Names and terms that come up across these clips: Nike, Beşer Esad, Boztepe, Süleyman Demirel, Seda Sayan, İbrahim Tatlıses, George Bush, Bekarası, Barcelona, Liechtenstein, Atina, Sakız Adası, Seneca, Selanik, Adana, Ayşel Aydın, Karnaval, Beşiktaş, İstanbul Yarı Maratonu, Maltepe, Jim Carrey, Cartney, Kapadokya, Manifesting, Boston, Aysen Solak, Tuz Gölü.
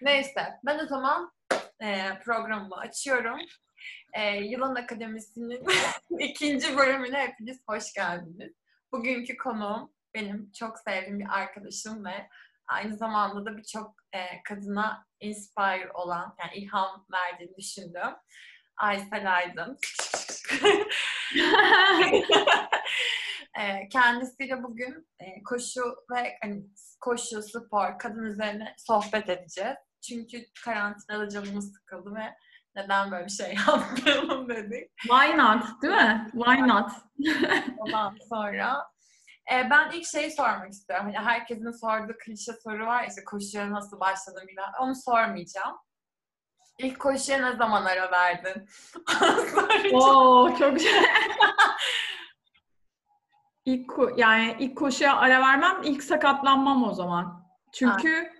Neyse, ben o zaman programımı açıyorum. Yılan Akademisi'nin 2. bölümüne hepiniz hoş geldiniz. Bugünkü konuğum benim çok sevdiğim bir arkadaşım ve aynı zamanda da birçok kadına inspire olan, yani ilham verdiğini düşündüm. Ayşel Aydın. Kendisiyle bugün koşu ve hani koşu, spor, kadın üzerine sohbet edeceğiz. Çünkü karantinada canımız sıkıldı ve neden böyle bir şey yapmayalım dedik. Why not, değil mi? Why not? Ondan sonra ben ilk şeyi sormak istiyorum. Hani herkesin sorduğu klişe soru var. İşte koşuya nasıl başladım bilmem. Onu sormayacağım. İlk koşuya ne zaman ara verdin? Oo, çok güzel. İlk koşuya ara vermem, ilk sakatlanmam o zaman. Çünkü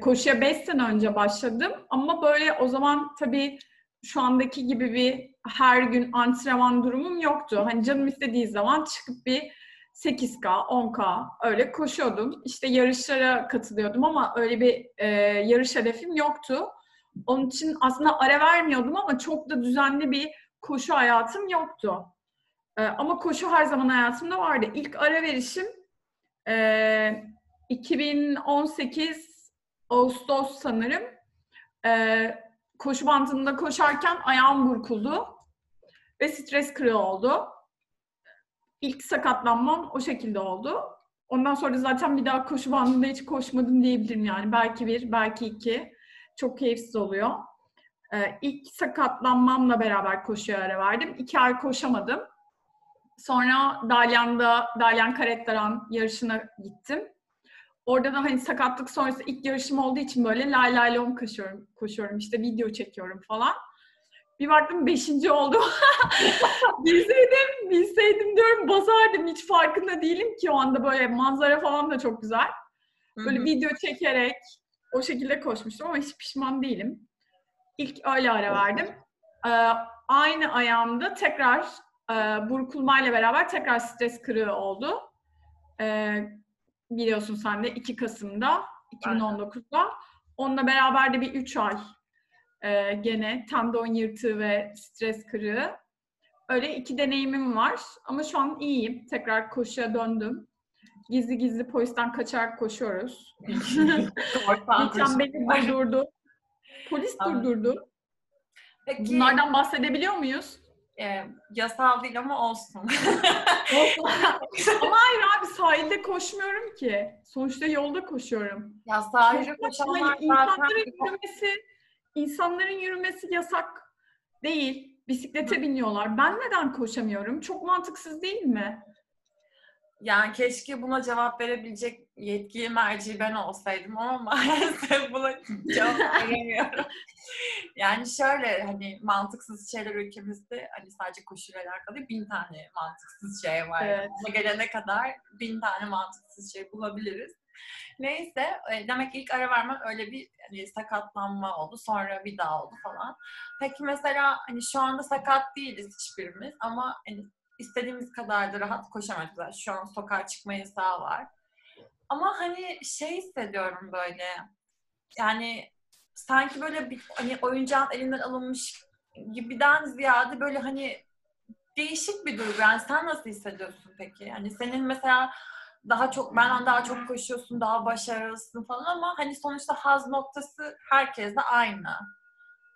koşuya 5 sene önce başladım ama böyle o zaman tabii şu andaki gibi bir her gün antrenman durumum yoktu. Hani canım istediği zaman çıkıp bir 8K, 10K öyle koşuyordum. İşte yarışlara katılıyordum ama öyle bir yarış hedefim yoktu. Onun için aslında ara vermiyordum ama çok da düzenli bir koşu hayatım yoktu. Ama koşu her zaman hayatımda vardı. İlk ara verişim 2018 Ağustos sanırım. Koşu bandında koşarken ayağım burkuldu ve stres kırığı oldu. İlk sakatlanmam o şekilde oldu. Ondan sonra zaten bir daha koşu bandında hiç koşmadım diyebilirim yani. Belki bir, belki iki. Çok keyifsiz oluyor. İlk sakatlanmamla beraber koşuya ara verdim. 2 ay koşamadım. Sonra Dalyan Karetdaran yarışına gittim. Orada da hani sakatlık sonrası ilk yarışım olduğu için böyle lay lay lom koşuyorum işte video çekiyorum falan. Bir baktım 5. oldum. Bilseydim diyorum basardım, hiç farkında değilim ki o anda, böyle manzara falan da çok güzel. Böyle video çekerek o şekilde koşmuştum ama hiç pişman değilim. İlk öyle ara verdim. Aynı ayağımda tekrar burkulmayla beraber tekrar stres kırığı oldu. Biliyorsun sen de 2 Kasım'da 2019'da. Onunla beraber de bir 3 ay gene tendon yırtığı ve stres kırığı. Öyle 2 deneyimim var ama şu an iyiyim. Tekrar koşuya döndüm. Gizli gizli polisten kaçarak koşuyoruz. Geçen beni durdurdu. Polis durdurdu. Peki, bunlardan bahsedebiliyor muyuz? Yasal değil ama olsun. Ama hayır abi, sahilde koşmuyorum ki. Sonuçta yolda koşuyorum. Ya sahilde koşanlar insanların yürümesi yasak değil. Bisiklete biniyorlar. Ben neden koşamıyorum? Çok mantıksız değil mi? Yani keşke buna cevap verebilecek yetkili merci ben olsaydım ama maalesef buna cevap veremiyorum. Yani şöyle, hani mantıksız şeyler ülkemizde, hani sadece koşuyla alakalı 1000 tane mantıksız şey var. Evet. Ona gelene kadar 1000 tane mantıksız şey bulabiliriz. Neyse, demek ilk ara vermem öyle bir hani sakatlanma oldu, sonra bir daha oldu falan. Peki mesela hani şu anda sakat değiliz hiçbirimiz ama hani İstediğimiz kadar da rahat koşamayız. Şu an sokağa çıkma yasağı var. Ama hani şey hissediyorum böyle. Yani sanki böyle bir, hani oyuncağın elinden alınmış gibiden ziyade böyle hani değişik bir duygu. Yani sen nasıl hissediyorsun peki? Yani senin mesela daha çok, benden daha çok koşuyorsun, daha başarılısın falan ama hani sonuçta haz noktası herkesle aynı.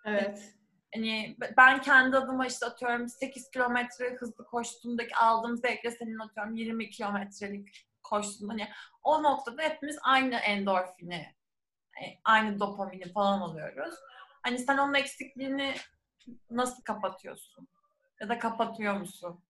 Evet. Hani ben kendi adıma işte atıyorum 8 kilometre hızlı koştuğumdaki aldığım zevkle senin atıyorum 20 kilometrelik koştuğum, hani o noktada hepimiz aynı endorfini, aynı dopamini falan alıyoruz. Hani sen onun eksikliğini nasıl kapatıyorsun? Ya da kapatıyor musun?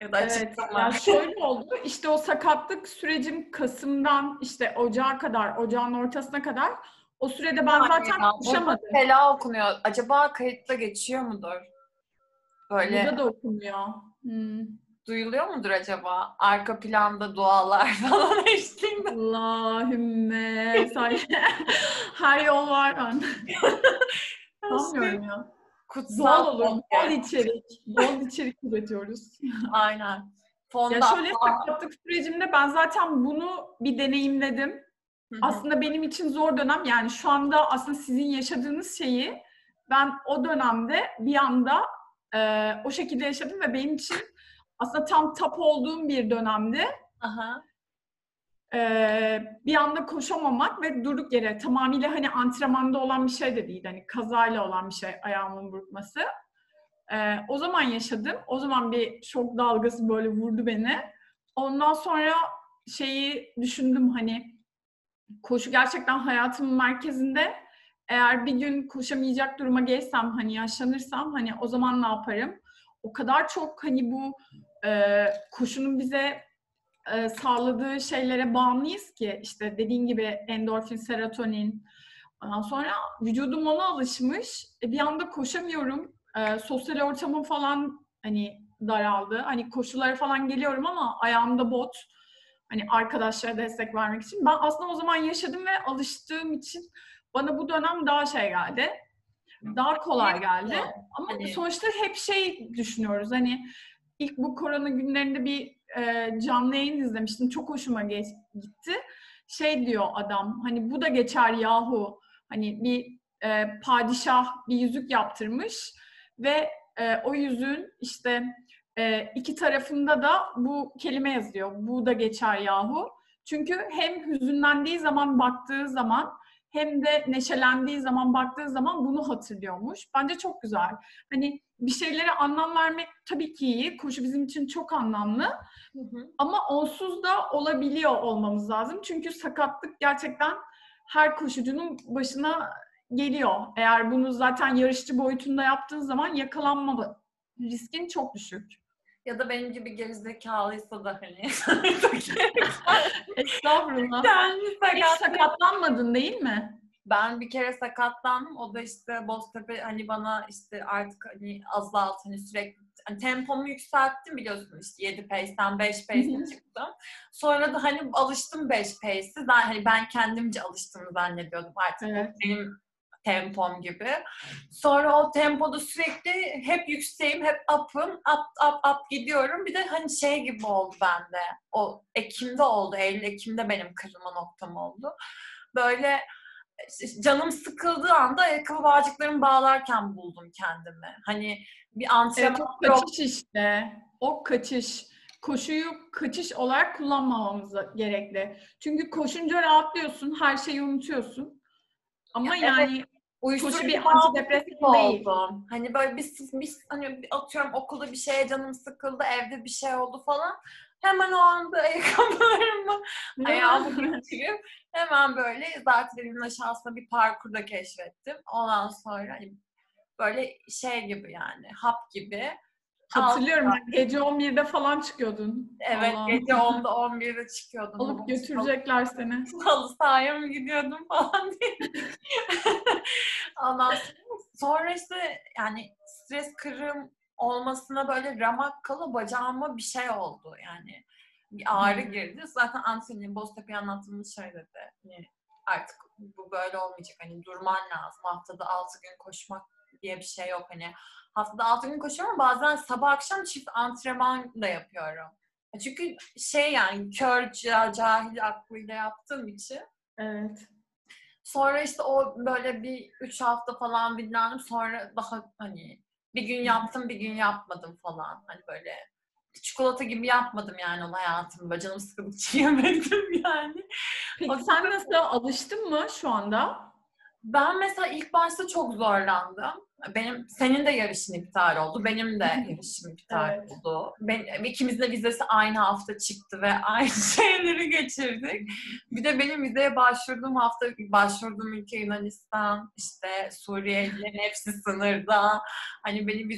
Ya da evet, yani şöyle oldu. İşte o sakatlık sürecim Kasım'dan işte Ocağa kadar, Ocağın ortasına kadar. O sürede ben zaten koşamadım. Fela okunuyor. Acaba kayıtta geçiyor mudur? Böyle. Burada da okunuyor. Duyuluyor mudur acaba? Arka planda dualar falan eşliğinde. Allahümme. Her yol var ben. Anlamıyorum ya. Kutsal olur. Bol içerik üretiyoruz. Aynen. Ya şöyle sakatlık sürecimde ben zaten bunu bir deneyimledim. Aslında benim için zor dönem, yani şu anda aslında sizin yaşadığınız şeyi ben o dönemde bir anda o şekilde yaşadım ve benim için aslında tam tap olduğum bir dönemdi. Aha. Bir anda koşamamak ve durduk yere tamamıyla hani antrenmanda olan bir şey de değil, hani kazayla olan bir şey, ayağımın burkması. O zaman yaşadım. O zaman bir şok dalgası böyle vurdu beni. Ondan sonra şeyi düşündüm, hani koşu gerçekten hayatımın merkezinde. Eğer bir gün koşamayacak duruma gelsem, hani yaşlanırsam, hani o zaman ne yaparım? O kadar çok hani bu koşunun bize sağladığı şeylere bağımlıyız ki, işte dediğin gibi endorfin, serotonin. Ondan sonra vücudum ona alışmış. Bir anda koşamıyorum. Sosyal ortamım falan hani daraldı. Hani koşulara falan geliyorum ama ayağımda bot. Hani arkadaşlara destek vermek için. Ben aslında o zaman yaşadım ve alıştığım için bana bu dönem daha şey geldi. Daha kolay geldi. Ama hani sonuçta hep şey düşünüyoruz. Hani ilk bu korona günlerinde bir canlı yayın izlemiştim. Çok hoşuma gitti. Şey diyor adam, hani bu da geçer yahu. Hani bir padişah bir yüzük yaptırmış ve o yüzün işte iki tarafında da bu kelime yazıyor. Bu da geçer yahu. Çünkü hem hüzünlendiği zaman baktığı zaman hem de neşelendiği zaman baktığı zaman bunu hatırlıyormuş. Bence çok güzel. Hani bir şeylere anlam vermek tabii ki iyi. Koşu bizim için çok anlamlı. Hı hı. Ama onsuz da olabiliyor olmamız lazım. Çünkü sakatlık gerçekten her koşucunun başına geliyor. Eğer bunu zaten yarışçı boyutunda yaptığın zaman yakalanma riskin çok düşük. Ya da benim gibi gerizekalıysa da hani. Estağfurullah. Sen hiç sakatlanmadın değil mi? Ben bir kere sakatlandım. O da işte Boztepe hani bana işte artık hani azalt, hani sürekli hani tempomu yükselttim biliyorsun, işte 7 pace'den 5 pace'e çıktım. Sonra da hani alıştım 5 pace'e. Daha hani ben kendimce alıştığımı zannediyordum artık. Evet. Benim tempom gibi. Sonra o tempoda sürekli hep yükseğim, hep up'ım, up gidiyorum. Bir de hani şey gibi oldu bende. O Ekim'de oldu, Eylül-Ekim'de benim kırılma noktam oldu. Böyle canım sıkıldığı anda ayakkabı bağcıklarımı bağlarken buldum kendimi. Hani bir antrenman... Evet, o kaçış işte. O kaçış. Koşuyu kaçış olarak kullanmamamız gerekli. Çünkü koşunca rahatlıyorsun, her şeyi unutuyorsun. Ama yani... Evet. Uyuşturucu bir antidepresif oldu. Hani böyle bir atıyorum okulda bir şeye canım sıkıldı, evde bir şey oldu falan. Hemen o anda ayakkabılarımı ayağımı geçirip hemen böyle zaten elimin aşağısında bir parkurda keşfettim. Ondan sonra hani böyle şey gibi yani hap gibi. Hatırlıyorum ben gece 11'de falan çıkıyordun. Evet Allah. Gece 10'da 11'de çıkıyordum. Alıp götürecekler seni. Halı sahaya mı gidiyordum falan diye. Ondan sonra işte yani stres kırım olmasına böyle ramak kalı bacağıma bir şey oldu yani. Bir ağrı girdi. Zaten Anthony Boztepe'ye anlattığımız şey dedi. Yani artık bu böyle olmayacak. Hani durman lazım. Haftada 6 gün koşmak diye bir şey yok. Hani haftada 6 gün koşuyorum ama bazen sabah akşam çift antrenman da yapıyorum. Çünkü şey yani kör cahil aklıyla yaptığım için. Evet. Sonra işte o böyle bir 3 hafta falan dinlendim. Sonra daha hani bir gün yaptım bir gün yapmadım falan. Hani böyle çikolata gibi yapmadım yani onu hayatımı. Böyle canım sıkıldıkça yemedim yani. Peki o sen nasıl alıştın mı şu anda? Ben mesela ilk başta çok zorlandım. Senin de yarışın iptal oldu. Benim de yarışım iptal evet. oldu. İkimizin de vizesi aynı hafta çıktı ve aynı şeyleri geçirdik. Bir de benim vizeye başvurduğum hafta, başvurduğum ülke Yunanistan, işte Suriyelilerin hepsi sınırda. Hani benim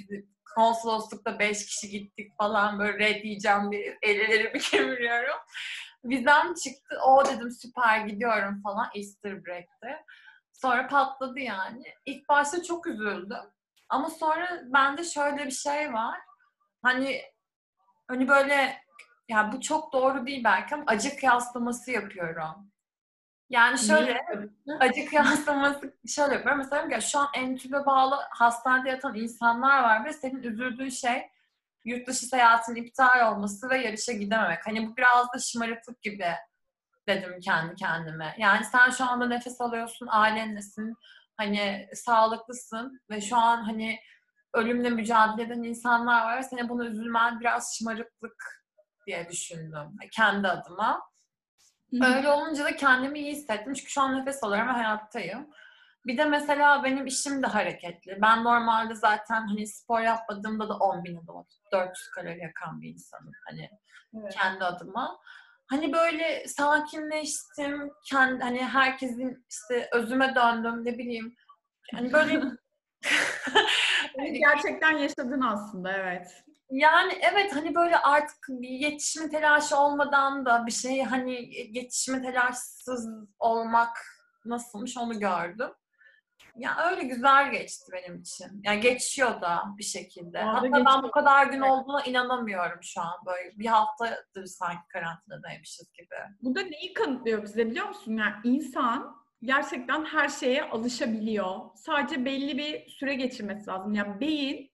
konsoloslukta 5 kişi gittik falan böyle red diyeceğim diye ellerimi kemiriyorum. Vizem çıktı. O dedim süper gidiyorum falan Easter break'te. Sonra patladı yani. İlk başta çok üzüldüm. Ama sonra bende şöyle bir şey var. Hani böyle ya bu çok doğru değil belki ama acı kıyaslaması yapıyorum. Yani şöyle acı kıyaslaması şöyle yapıyorum. Mesela ya şu an entübe bağlı hastanede yatan insanlar var ve senin üzüldüğün şey yurt dışı seyahatinin iptal olması ve yarışa gidememek. Hani bu biraz da şımarıklık gibi. dedim kendi kendime. Yani sen şu anda nefes alıyorsun, ailendesin, hani sağlıklısın ve şu an hani ölümle mücadele eden insanlar var. Seni buna üzülmen biraz şımarıklık diye düşündüm kendi adıma. Hı-hı. Öyle olunca da kendimi iyi hissettim. Çünkü şu an nefes alıyorum ve hayattayım. Bir de mesela benim işim de hareketli. Ben normalde zaten hani spor yapmadığımda da 10.400 kalori yakan bir insanım. Hani evet. Kendi adıma. Hani böyle sakinleştim. Hani herkesin işte özüme döndüm, ne bileyim. Hani böyle... Gerçekten yaşadın aslında, evet. Yani evet, hani böyle artık yetişme telaşı olmadan da bir şey, hani yetişme telaşsız olmak nasılmış onu gördüm. Ya yani öyle güzel geçti benim için. Yani geçiyor da bir şekilde. Hatta geçiyor. Ben bu kadar gün olduğuna inanamıyorum şu an. Böyle bir haftadır sanki karantinadaymışız gibi. Bu da neyi kanıtlıyor bize biliyor musun? Yani insan gerçekten her şeye alışabiliyor. Sadece belli bir süre geçirmesi lazım. Yani beyin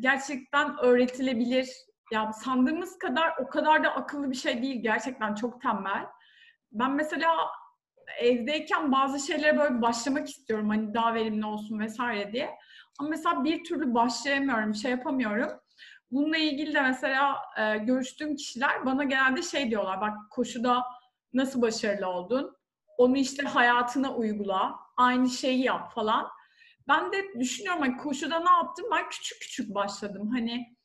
gerçekten öğretilebilir. Yani sandığımız kadar o kadar da akıllı bir şey değil. Gerçekten çok tembel. Ben mesela evdeyken bazı şeylere böyle başlamak istiyorum. Hani daha verimli olsun vesaire diye. Ama mesela bir türlü başlayamıyorum, şey yapamıyorum. Bununla ilgili de mesela görüştüğüm kişiler bana genelde şey diyorlar. Bak koşuda nasıl başarılı oldun? Onu işte hayatına uygula, aynı şeyi yap falan. Ben de düşünüyorum hani koşuda ne yaptım? Ben küçük küçük başladım. Hani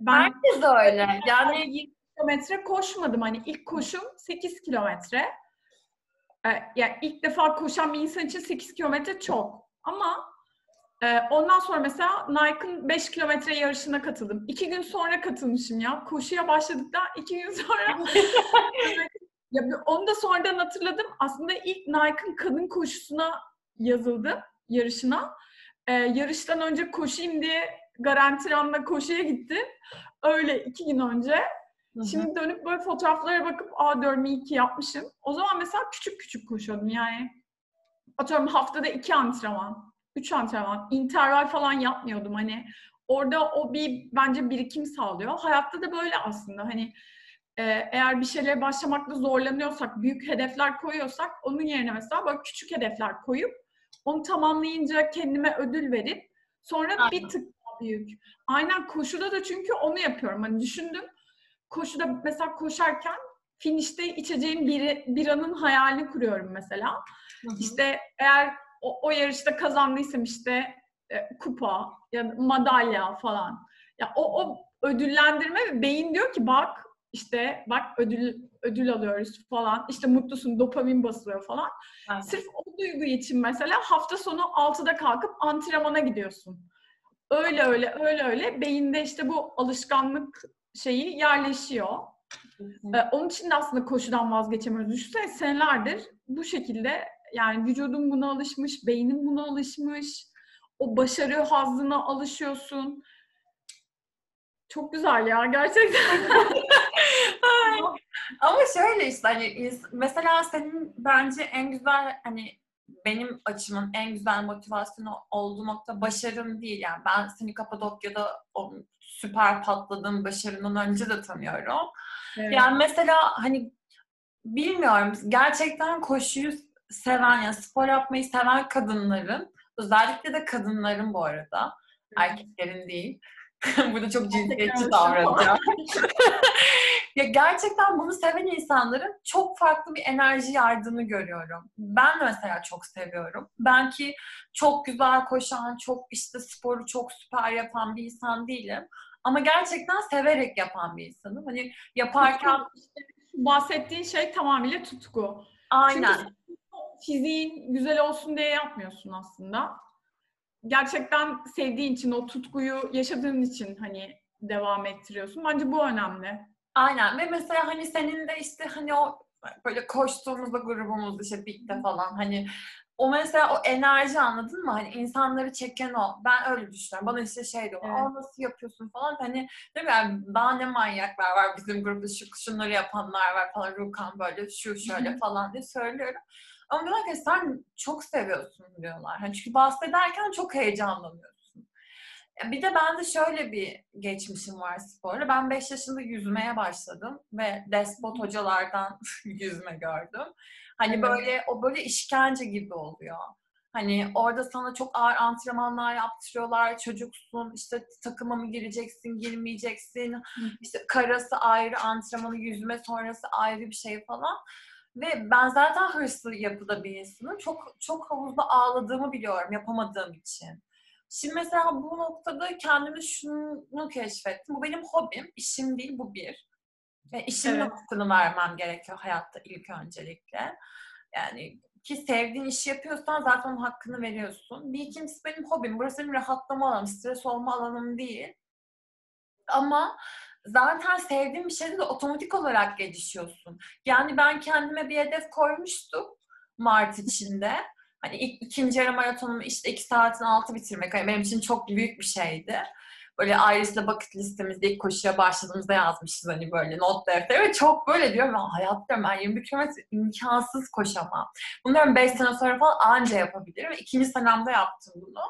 ben de öyle. Yani 20 kilometre koşmadım. Hani ilk koşum 8 kilometre. Yani ilk defa koşan bir insan için 8 kilometre çok. Ama ondan sonra mesela Nike'ın 5 kilometre yarışına katıldım. 2 gün sonra katılmışım ya. Koşuya başladıktan 2 gün sonra... Ya onu da sonradan hatırladım. Aslında ilk Nike'ın kadın koşusuna yazıldım, yarışına. Yarıştan önce koşayım diye garantiranla koşuya gittim. Öyle 2 gün önce. Hı-hı. Şimdi dönüp böyle fotoğraflara bakıp A4'ü 2 yapmışım. O zaman mesela küçük küçük koşuyordum yani. Atıyorum haftada 2 antrenman, 3 antrenman, interval falan yapmıyordum hani. Orada o bir bence birikim sağlıyor. Hayatta da böyle aslında hani. Eğer bir şeylere başlamakta zorlanıyorsak, büyük hedefler koyuyorsak onun yerine mesela böyle küçük hedefler koyup onu tamamlayınca kendime ödül verip sonra bir tık daha büyük. Aynen koşuda da çünkü onu yapıyorum. Hani düşündüm koşuda mesela koşarken finişte içeceğim biranın hayalini kuruyorum mesela. Hı hı. İşte eğer o yarışta kazandıysam işte kupa ya madalya falan. Ya o ödüllendirme ve beyin diyor ki bak İşte bak ödül alıyoruz falan. İşte mutlusun, dopamin basılıyor falan. Aynen. Sırf o duygu için mesela hafta sonu 6'da kalkıp antrenmana gidiyorsun. Öyle beyinde işte bu alışkanlık şeyi yerleşiyor. Onun için de aslında koşudan vazgeçemiyoruz. Düşünsene senelerdir bu şekilde yani vücudun buna alışmış, beynin buna alışmış. O başarı hazzına alışıyorsun. Çok güzel ya gerçekten. Ama şöyle işte hani mesela senin bence en güzel hani benim açımın en güzel motivasyonu olduğu nokta başarım değil yani ben seni Kapadokya'da o süper patladığın başarından önce de tanıyorum. Evet. Yani mesela hani bilmiyorum gerçekten koşuyu seven yani spor yapmayı seven kadınların özellikle de kadınların bu arada erkeklerin değil. Burada çok cinsiyetçi davranacağım. Ya gerçekten bunu seven insanların çok farklı bir enerji yardımını görüyorum. Ben mesela çok seviyorum. Ben ki çok güzel koşan, çok işte sporu çok süper yapan bir insan değilim. Ama gerçekten severek yapan bir insanım. Hani yaparken bahsettiğin şey tamamıyla tutku. Aynen. Çünkü fiziğin güzel olsun diye yapmıyorsun aslında. Gerçekten sevdiğin için, o tutkuyu yaşadığın için hani devam ettiriyorsun. Bence bu önemli. Aynen ve mesela hani senin de işte hani o böyle koştuğumuzda grubumuzda işte birlikte falan hani o mesela o enerji anladın mı? Hani insanları çeken o. Ben öyle düşünüyorum. Bana işte şey diyor. Evet. Nasıl yapıyorsun falan. Hani değil mi? Yani daha ne manyaklar var bizim grupta şunları yapanlar var falan. Rukan böyle şöyle falan diye söylüyorum. Ama diyorlar ki sen çok seviyorsun diyorlar. Çünkü bahsederken çok heyecanlanıyorsun. Bir de bende şöyle bir geçmişim var sporla. Ben 5 yaşında yüzmeye başladım ve despot hocalardan yüzme gördüm. Hani böyle o böyle işkence gibi oluyor. Hani orada sana çok ağır antrenmanlar yaptırıyorlar. Çocuksun, işte takıma mı gireceksin, girmeyeceksin. İşte karası ayrı antrenmanı, yüzme sonrası ayrı bir şey falan. Ve ben zaten hırslı yapıda bir insanım. Çok çok havuzda ağladığımı biliyorum yapamadığım için. Şimdi mesela bu noktada kendimi şunu keşfettim. Bu benim hobim, işim değil, bu bir. Ve işimin hakkını vermem gerekiyor hayatta ilk öncelikle. Yani ki sevdiğin işi yapıyorsan zaten onun hakkını veriyorsun. Bir ikincisi benim hobim. Burası benim rahatlama alanım, stres olma alanım değil. Ama zaten sevdiğim bir şeyde de otomatik olarak gelişiyorsun. Yani ben kendime bir hedef koymuştum Mart içinde. Hani ikinci yarı maratonumu işte 2 saatin altı bitirmek yani benim için çok büyük bir şeydi. Böyle ayrıca bucket listemizde ilk koşuya başladığımızda yazmışız hani böyle not defteri ve çok böyle diyorum ya hayatta ben 21 kilometre imkansız koşamam. Bunların 5 sene sonra falan anca yapabilirim. İkinci senemde yaptım bunu.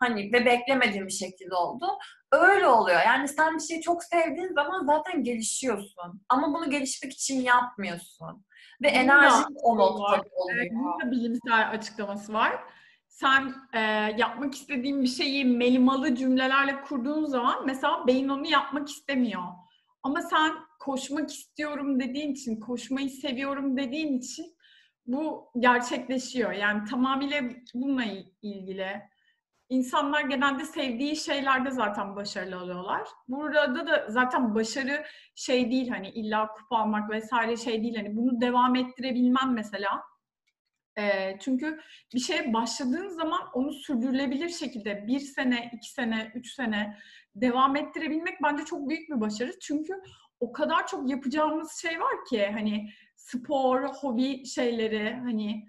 Hani ve beklemediğim bir şekilde oldu. Öyle oluyor. Yani sen bir şeyi çok sevdiğin zaman zaten gelişiyorsun. Ama bunu gelişmek için yapmıyorsun. Ve enerjin o noktada oluyor. Bunun da bilimsel açıklaması var. Sen yapmak istediğin bir şeyi melimalı cümlelerle kurduğun zaman mesela beyin onu yapmak istemiyor. Ama sen koşmak istiyorum dediğin için, koşmayı seviyorum dediğin için bu gerçekleşiyor. Yani tamamıyla bununla ilgili. İnsanlar genelde sevdiği şeylerde zaten başarılı oluyorlar. Burada da zaten başarı şey değil hani illa kupa almak vesaire şey değil. Hani bunu devam ettirebilmem mesela. Çünkü bir şeye başladığın zaman onu sürdürülebilir şekilde 1 sene, 2 sene, 3 sene devam ettirebilmek bence çok büyük bir başarı. Çünkü o kadar çok yapacağımız şey var ki hani spor, hobi şeyleri hani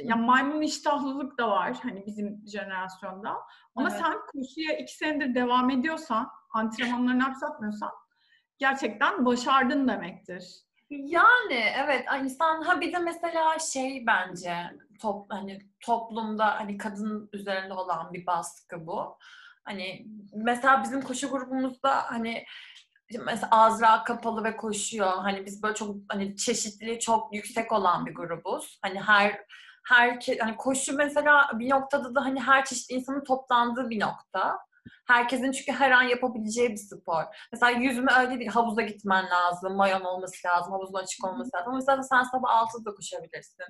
ya maymun iştahlılık da var hani bizim jenerasyonda. Ama sen koşuya 2 senedir devam ediyorsan, antrenmanlarını aksatmıyorsan gerçekten başardın demektir. Yani evet insan ha bir de mesela şey bence hani toplumda hani kadın üzerinde olan bir baskı bu. Hani mesela bizim koşu grubumuzda hani mesela Azra kapalı ve koşuyor. Hani biz böyle çok hani çeşitliliği çok yüksek olan bir grubuz. Hani herkes hani koşu mesela bir noktada da hani her çeşit insanın toplandığı bir nokta. Herkesin çünkü her an yapabileceği bir spor. Mesela yüzme öyle değil. Havuza gitmen lazım, mayon olması lazım, havuzun açık olması lazım. Ama mesela sen sabah 6'da koşabilirsin.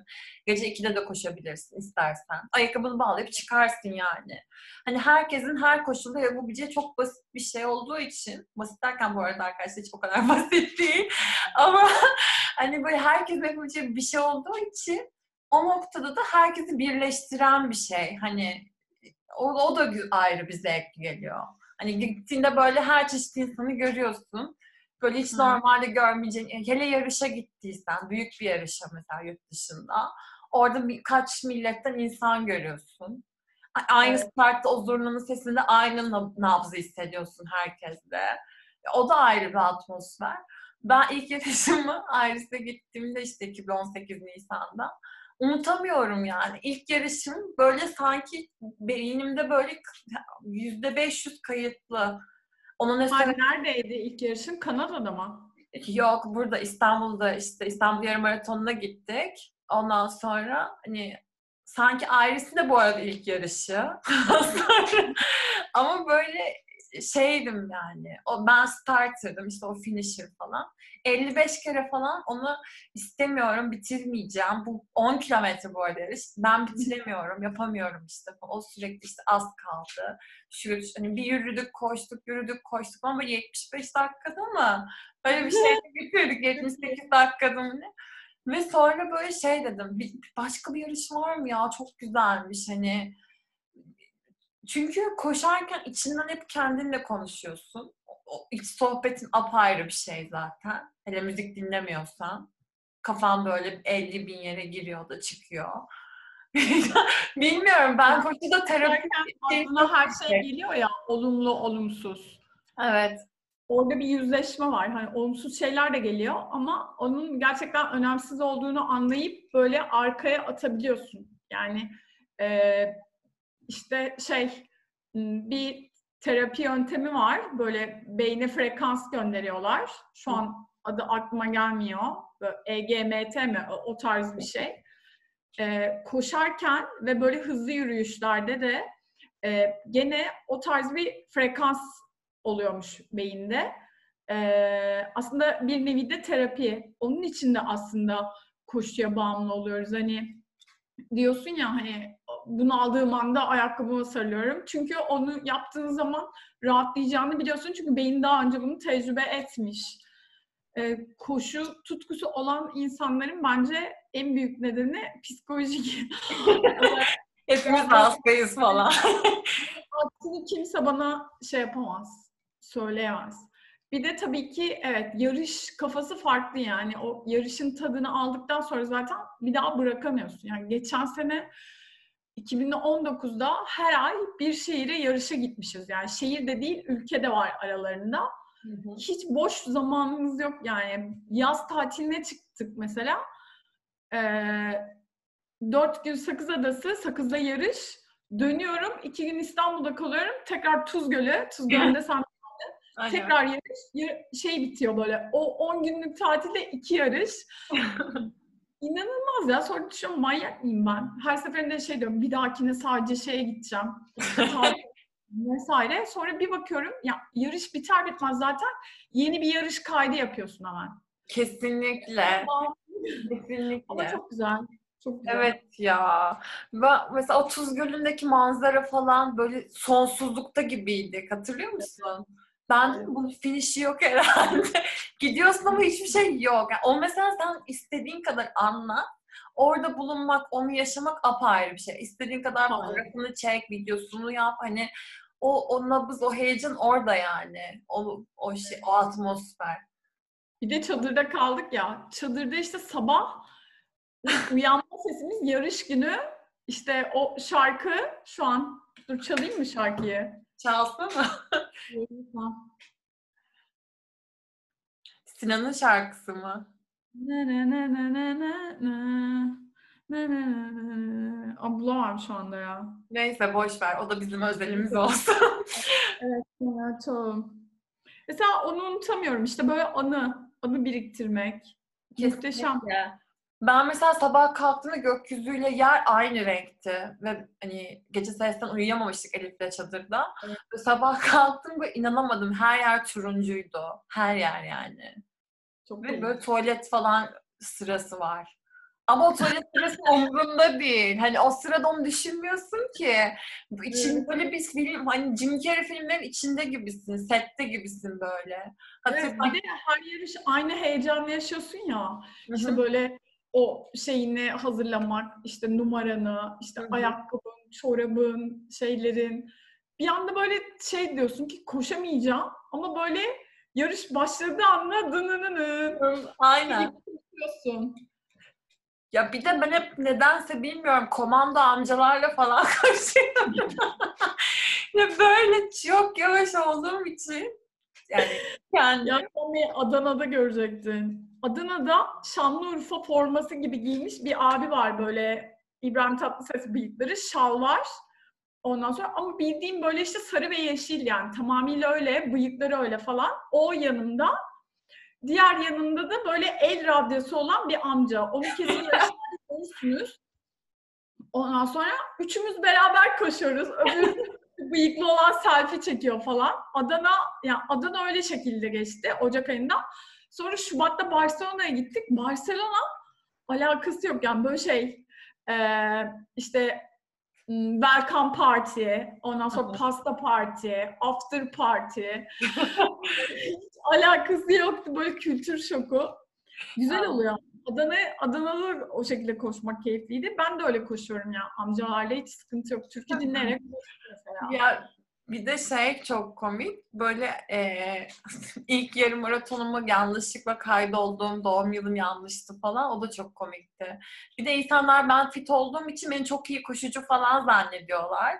Gece 2'de de koşabilirsin istersen. Ayakkabını bağlayıp çıkarsın yani. Hani herkesin her koşulda yapabileceği çok basit bir şey olduğu için. Basit derken bu arada arkadaşlar hiç o kadar basit değil. Ama hani böyle herkesin yapabileceği bir şey olduğu için o noktada da herkesi birleştiren bir şey. Hani o da ayrı bir zevk geliyor. Hani gittiğinde böyle her çeşit insanı görüyorsun. Böyle hiç normalde görmeyeceğin, hele yarışa gittiysen, büyük bir yarışa mesela yurt dışında, orada birkaç milletten insan görüyorsun. Aynı startta o zurnanın sesinde aynı nabzı hissediyorsun herkeste. O da ayrı bir atmosfer. Ben ilk yarışımı Iris'e gittiğimde işte 2018 Nisan'da unutamıyorum yani. İlk yarışım böyle sanki beynimde böyle %500 kayıtlı. Ay, neredeydi ilk yarışın? Kanada'da mı? Yok, burada İstanbul'da işte İstanbul Yarı Maratonu'na gittik. Ondan sonra hani sanki ailesi de bu arada ilk yarışı. Ama böyle şeydim yani. Ben starter'dım işte o finisher falan. 55 kere falan onu istemiyorum, bitirmeyeceğim. Bu 10 kilometre bu arada yarış. Ben bitiremiyorum, yapamıyorum işte. O sürekli işte az kaldı. Hani bir yürüdük, koştuk, yürüdük, koştuk ama böyle 75 dakikada mı? Öyle bir şey bitirdik 78 dakikada mı ne? Ve sonra böyle şey dedim. Başka bir yarış var mı ya? Çok güzelmiş hani. Çünkü koşarken içinden hep kendinle konuşuyorsun. O iç sohbetin apayrı bir şey zaten. Hele müzik dinlemiyorsan. Kafan böyle 50.000 yere giriyor da çıkıyor. Bilmiyorum ben koşuda terapi... Aklına her şey geliyor ya. Olumlu, olumsuz. Evet. Orada bir yüzleşme var. Hani olumsuz şeyler de geliyor ama onun gerçekten önemsiz olduğunu anlayıp böyle arkaya atabiliyorsun. Yani... İşte şey, bir terapi yöntemi var. Böyle beyne frekans gönderiyorlar. Şu an adı aklıma gelmiyor. Böyle EGMT mi? O tarz bir şey. Koşarken ve böyle hızlı yürüyüşlerde de gene o tarz bir frekans oluyormuş beyinde. Aslında bir nevi de terapi. Onun için de aslında koşuya bağımlı oluyoruz. Hani diyorsun ya hani bunu aldığım anda ayakkabıma sarılıyorum. Çünkü onu yaptığın zaman rahatlayacağını biliyorsun. Çünkü beyin daha önce bunu tecrübe etmiş. Koşu tutkusu olan insanların bence en büyük nedeni psikolojik. Hepimiz hastayız falan. Aslında kimse bana şey yapamaz, söyleyemez. Bir de tabii ki evet yarış kafası farklı yani. O yarışın tadını aldıktan sonra zaten bir daha bırakamıyorsun. Yani geçen sene 2019'da her ay bir şehire yarışa gitmişiz. Yani şehir de değil, ülke de var aralarında. Hı hı. Hiç boş zamanımız yok yani. Yaz tatiline çıktık mesela. 4 gün Sakız Adası, Sakız'da yarış. Dönüyorum, 2 gün İstanbul'da kalıyorum. Tekrar Tuz Gölü, Tuz Gölü'nde sen tekrar yarış, şey bitiyor böyle. O 10 günlük tatilde 2 yarış. İnanılmaz ya. Sonra düşünüyorum manyak mıyım ben? Her seferinde şey diyorum, bir dahakine sadece şeye gideceğim. Vesaire. Sonra bir bakıyorum, ya yarış biter bitmez zaten yeni bir yarış kaydı yapıyorsun hemen. Kesinlikle. Kesinlikle. Ama çok güzel. Çok güzel. Evet ya. Mesela o Tuz Gölü'ndeki manzara falan böyle sonsuzlukta gibiydi. Hatırlıyor musun? Ben bu finişi yok herhalde. Gidiyorsun ama hiçbir şey yok. Yani o mesela sen istediğin kadar anlat. Orada bulunmak, onu yaşamak apayrı bir şey. İstediğin kadar fotoğrafını çek, videosunu yap. Hani o nabız, o heyecan orada yani. O şey, o atmosfer. Bir de çadırda kaldık ya. Çadırda işte sabah uyanma sesimiz yarış günü. İşte o şarkı şu an. Dur çalayım mı şarkıyı? Çalsana. Sinan'ın şarkısı mı? Bulamam şu anda ya. Neyse boş ver. O da bizim özelimiz olsun. Evet, evet. Mesela onu unutamıyorum. İşte böyle anı biriktirmek. Muhteşem. Ben mesela sabah kalktığımda gökyüzüyle yer aynı renkti ve hani gece sesten uyuyamamıştık Elif'le çadırda. Evet. Sabah kalktım ve inanamadım, her yer turuncuydu. Her yer yani. Çok ve iyi. Böyle tuvalet falan sırası var. Ama o tuvalet sırası umurumda değil. Hani o sırada onu düşünmüyorsun ki. İçinde böyle bir film, hani Jim Carrey filmlerin içinde gibisin, sette gibisin böyle. Evet, bir de her yarış aynı heyecanla yaşıyorsun ya. İşte böyle o şeyini hazırlamak, işte numaranı, işte ayakkabın, çorabın, şeylerin. Bir anda böyle şey diyorsun ki koşamayacağım ama böyle yarış başladığı anda dınınının. Aynen. Ya bir de ben hep nedense bilmiyorum komando amcalarla falan koşuyorum. Ya böyle çok yavaş olduğum için. Yani Adana'da görecektin. Adana'da Şanlıurfa forması gibi giymiş bir abi var böyle İbrahim Tatlıses bıyıkları, şal var. Ondan sonra ama bildiğim böyle işte sarı ve yeşil yani tamamıyla öyle, bıyıkları öyle falan. O yanımda, diğer yanımda da böyle el radyosu olan bir amca. Onu kesin yaşarsınız. Ondan sonra üçümüz beraber koşuyoruz. Öbür bıyıklı olan selfie çekiyor falan. Adana öyle şekilde geçti Ocak ayında. Sonra Şubat'ta Barcelona'ya gittik. Barcelona alakası yok yani böyle şey işte welcome party, ondan sonra pasta party, after party. Hiç alakası yoktu, böyle kültür şoku. Güzel oluyor. Adanalı o şekilde koşmak keyifliydi. Ben de öyle koşuyorum ya. Amcalarla hiç sıkıntı yok. Türkü dinleyerek koşuyorum mesela. Ya bir de şey çok komik. Böyle ilk yarı maratonuma yanlışlıkla kaydolduğum doğum yılım yanlıştı falan. O da çok komikti. Bir de insanlar ben fit olduğum için beni çok iyi koşucu falan zannediyorlar.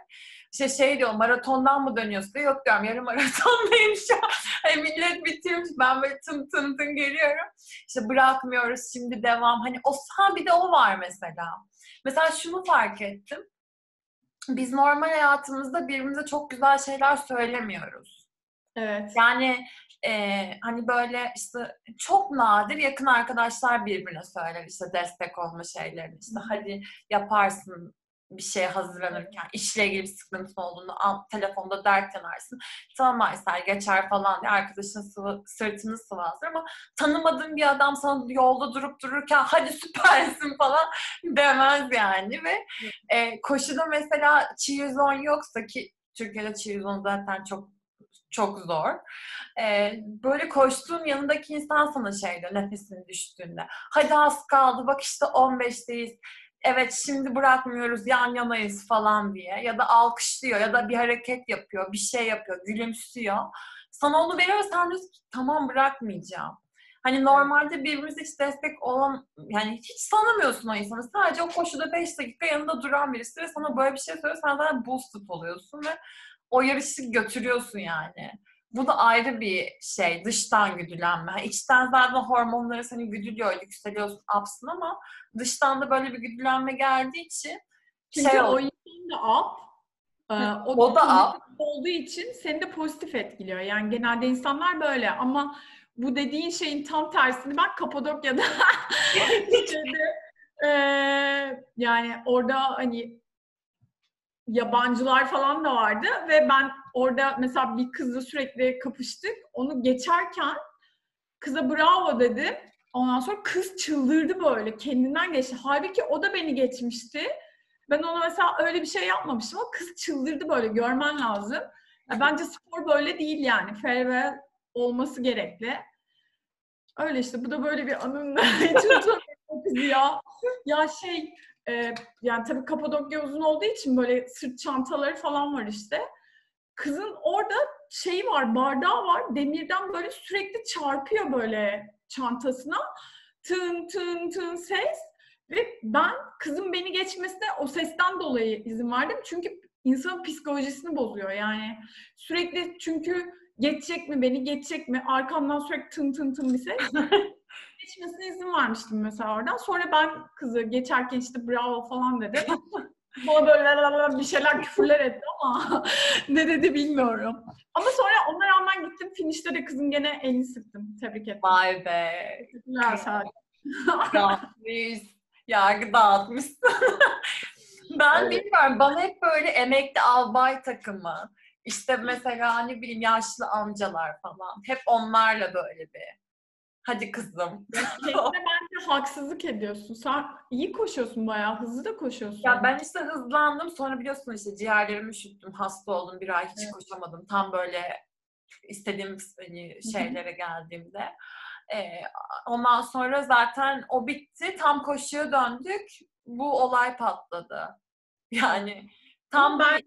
İşte şey diyor, maratondan mı dönüyorsun diyor. Yok diyorum, yarı maratondayım şu an. Hani millet bitirmiş, ben böyle tın tın tın geliyorum. İşte bırakmıyoruz, şimdi devam. Hani bir de o var mesela. Mesela şunu fark ettim. biz normal hayatımızda birbirimize çok güzel şeyler söylemiyoruz. Evet. Yani hani böyle işte çok nadir yakın arkadaşlar birbirine söyler işte destek olma şeylerini. İşte hadi yaparsın bir şeye hazırlanırken, işle ilgili bir sıkıntın olduğunu telefonda dert yanarsın. Tamam Aysel geçer falan diye arkadaşın sırtını sıvazır ama tanımadığın bir adam sana yolda durup dururken hadi süpersin falan demez yani ve koşuda mesela cheer-zone yoksa ki Türkiye'de cheer-zone zaten çok zor. Böyle koştuğun yanındaki insan sana şey diyor nefesin düştüğünde. Hadi az kaldı bak işte 15'teyiz. Evet şimdi bırakmıyoruz yan yanayız falan diye ya da alkışlıyor ya da bir hareket yapıyor, bir şey yapıyor, gülümsüyor. Sana onu veriyor ve sen diyorsun ki tamam bırakmayacağım. Hani normalde birbirimize hiç destek olan yani hiç tanımıyorsun o insanı. Sadece o koşuda 5 dakika yanında duran birisi ve sana böyle bir şey söylüyor. Sen zaten boosted oluyorsun ve o yarışı götürüyorsun yani. Bu da ayrı bir şey. Dıştan güdülenme. İçten zaten hormonları seni güdülüyor, yükseliyorsun, apsın ama dıştan da böyle bir güdülenme geldiği için çünkü şey o insan da up. O da up olduğu için seni de pozitif etkiliyor. Yani genelde insanlar böyle ama bu dediğin şeyin tam tersini ben Kapadokya'da yani orada hani yabancılar falan da vardı ve ben orada mesela bir kızla sürekli kapıştık. Onu geçerken kıza bravo dedim. Ondan sonra kız çıldırdı böyle. Kendinden geçti. Halbuki o da beni geçmişti. Ben ona mesela öyle bir şey yapmamıştım ama kız çıldırdı böyle. Görmen lazım. Bence spor böyle değil yani. Farewell olması gerekli. Öyle işte. Bu da böyle bir anımda. Hiç unutamıyorum ya. Ya şey yani tabii Kapadokya uzun olduğu için böyle sırt çantaları falan var işte. Kızın orada şeyi var, bardağı var. Demirden böyle sürekli çarpıyor böyle çantasına. Tın tın tın ses. Ve ben kızın beni geçmesine o sesten dolayı izin verdim. Çünkü insanın psikolojisini bozuyor yani. Sürekli çünkü geçecek mi beni, geçecek mi? Arkamdan sürekli tın tın tın bir ses. Geçmesine izin vermiştim mesela oradan. Sonra ben kızı geçerken işte bravo falan dedim. Bana böyle bir şeyler küfürler etti ama ne dedi bilmiyorum. Ama sonra ona rağmen gittim finişte de kızın gene elini sıktım. Tebrik ettim. Vay be. Yargı dağıtmışsın. Ben evet. Bilmiyorum. Bana hep böyle emekli albay takımı. İşte mesela ne bileyim yaşlı amcalar falan. Hep onlarla böyle bir. Hadi kızım. Kesinlikle bence haksızlık ediyorsun. Sen iyi koşuyorsun bayağı. Hızlı da koşuyorsun. Ya ben işte hızlandım. Sonra biliyorsun işte ciğerlerimi üşüttüm. Hasta oldum. Bir ay hiç koşamadım. Tam böyle istediğim şeylere geldiğimde. Ondan sonra zaten o bitti. Tam koşuya döndük. Bu olay patladı. Yani tam ben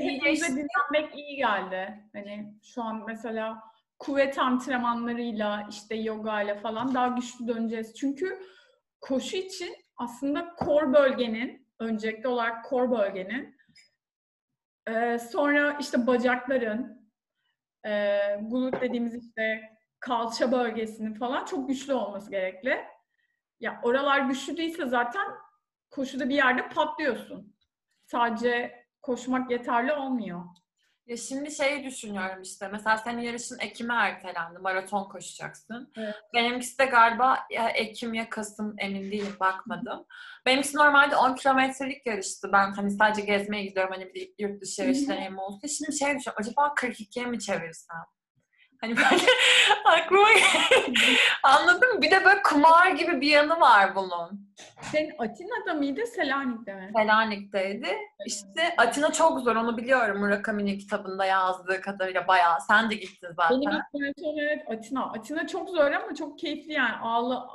iyileştim. Dinlenmek iyi geldi. Hani şu an mesela kuvvet antrenmanlarıyla, işte yoga ile falan daha güçlü döneceğiz. Çünkü koşu için aslında core bölgenin, öncelikli olarak core bölgenin, sonra işte bacakların, glut dediğimiz işte kalça bölgesinin falan çok güçlü olması gerekli. Ya oralar güçlü değilse zaten koşuda bir yerde patlıyorsun. Sadece koşmak yeterli olmuyor. Ya şimdi şeyi düşünüyorum işte. Mesela senin yarışın Ekim'e ertelendi. Maraton koşacaksın. Evet. Benimkisi de galiba ya Ekim ya Kasım emin değilim bakmadım. Benimkisi normalde 10 kilometrelik yarıştı. Ben hani sadece gezmeye gidiyorum. Hani bir yurt dışı yarışlarım oldu. Şimdi şey düşünüyorum. Acaba 42'ye mi çevirsem? Hani böyle aklıma anladın mı? Bir de böyle kumar gibi bir yanı var bunun. Sen Atina'da mıydı, Selanik'te mi? Selanik'teydi. İşte Atina çok zor, onu biliyorum. Murakami'nin kitabında yazdığı kadarıyla bayağı. Sen de gittin zaten. Benim ilk evet Atina. Atina çok zor ama çok keyifli yani.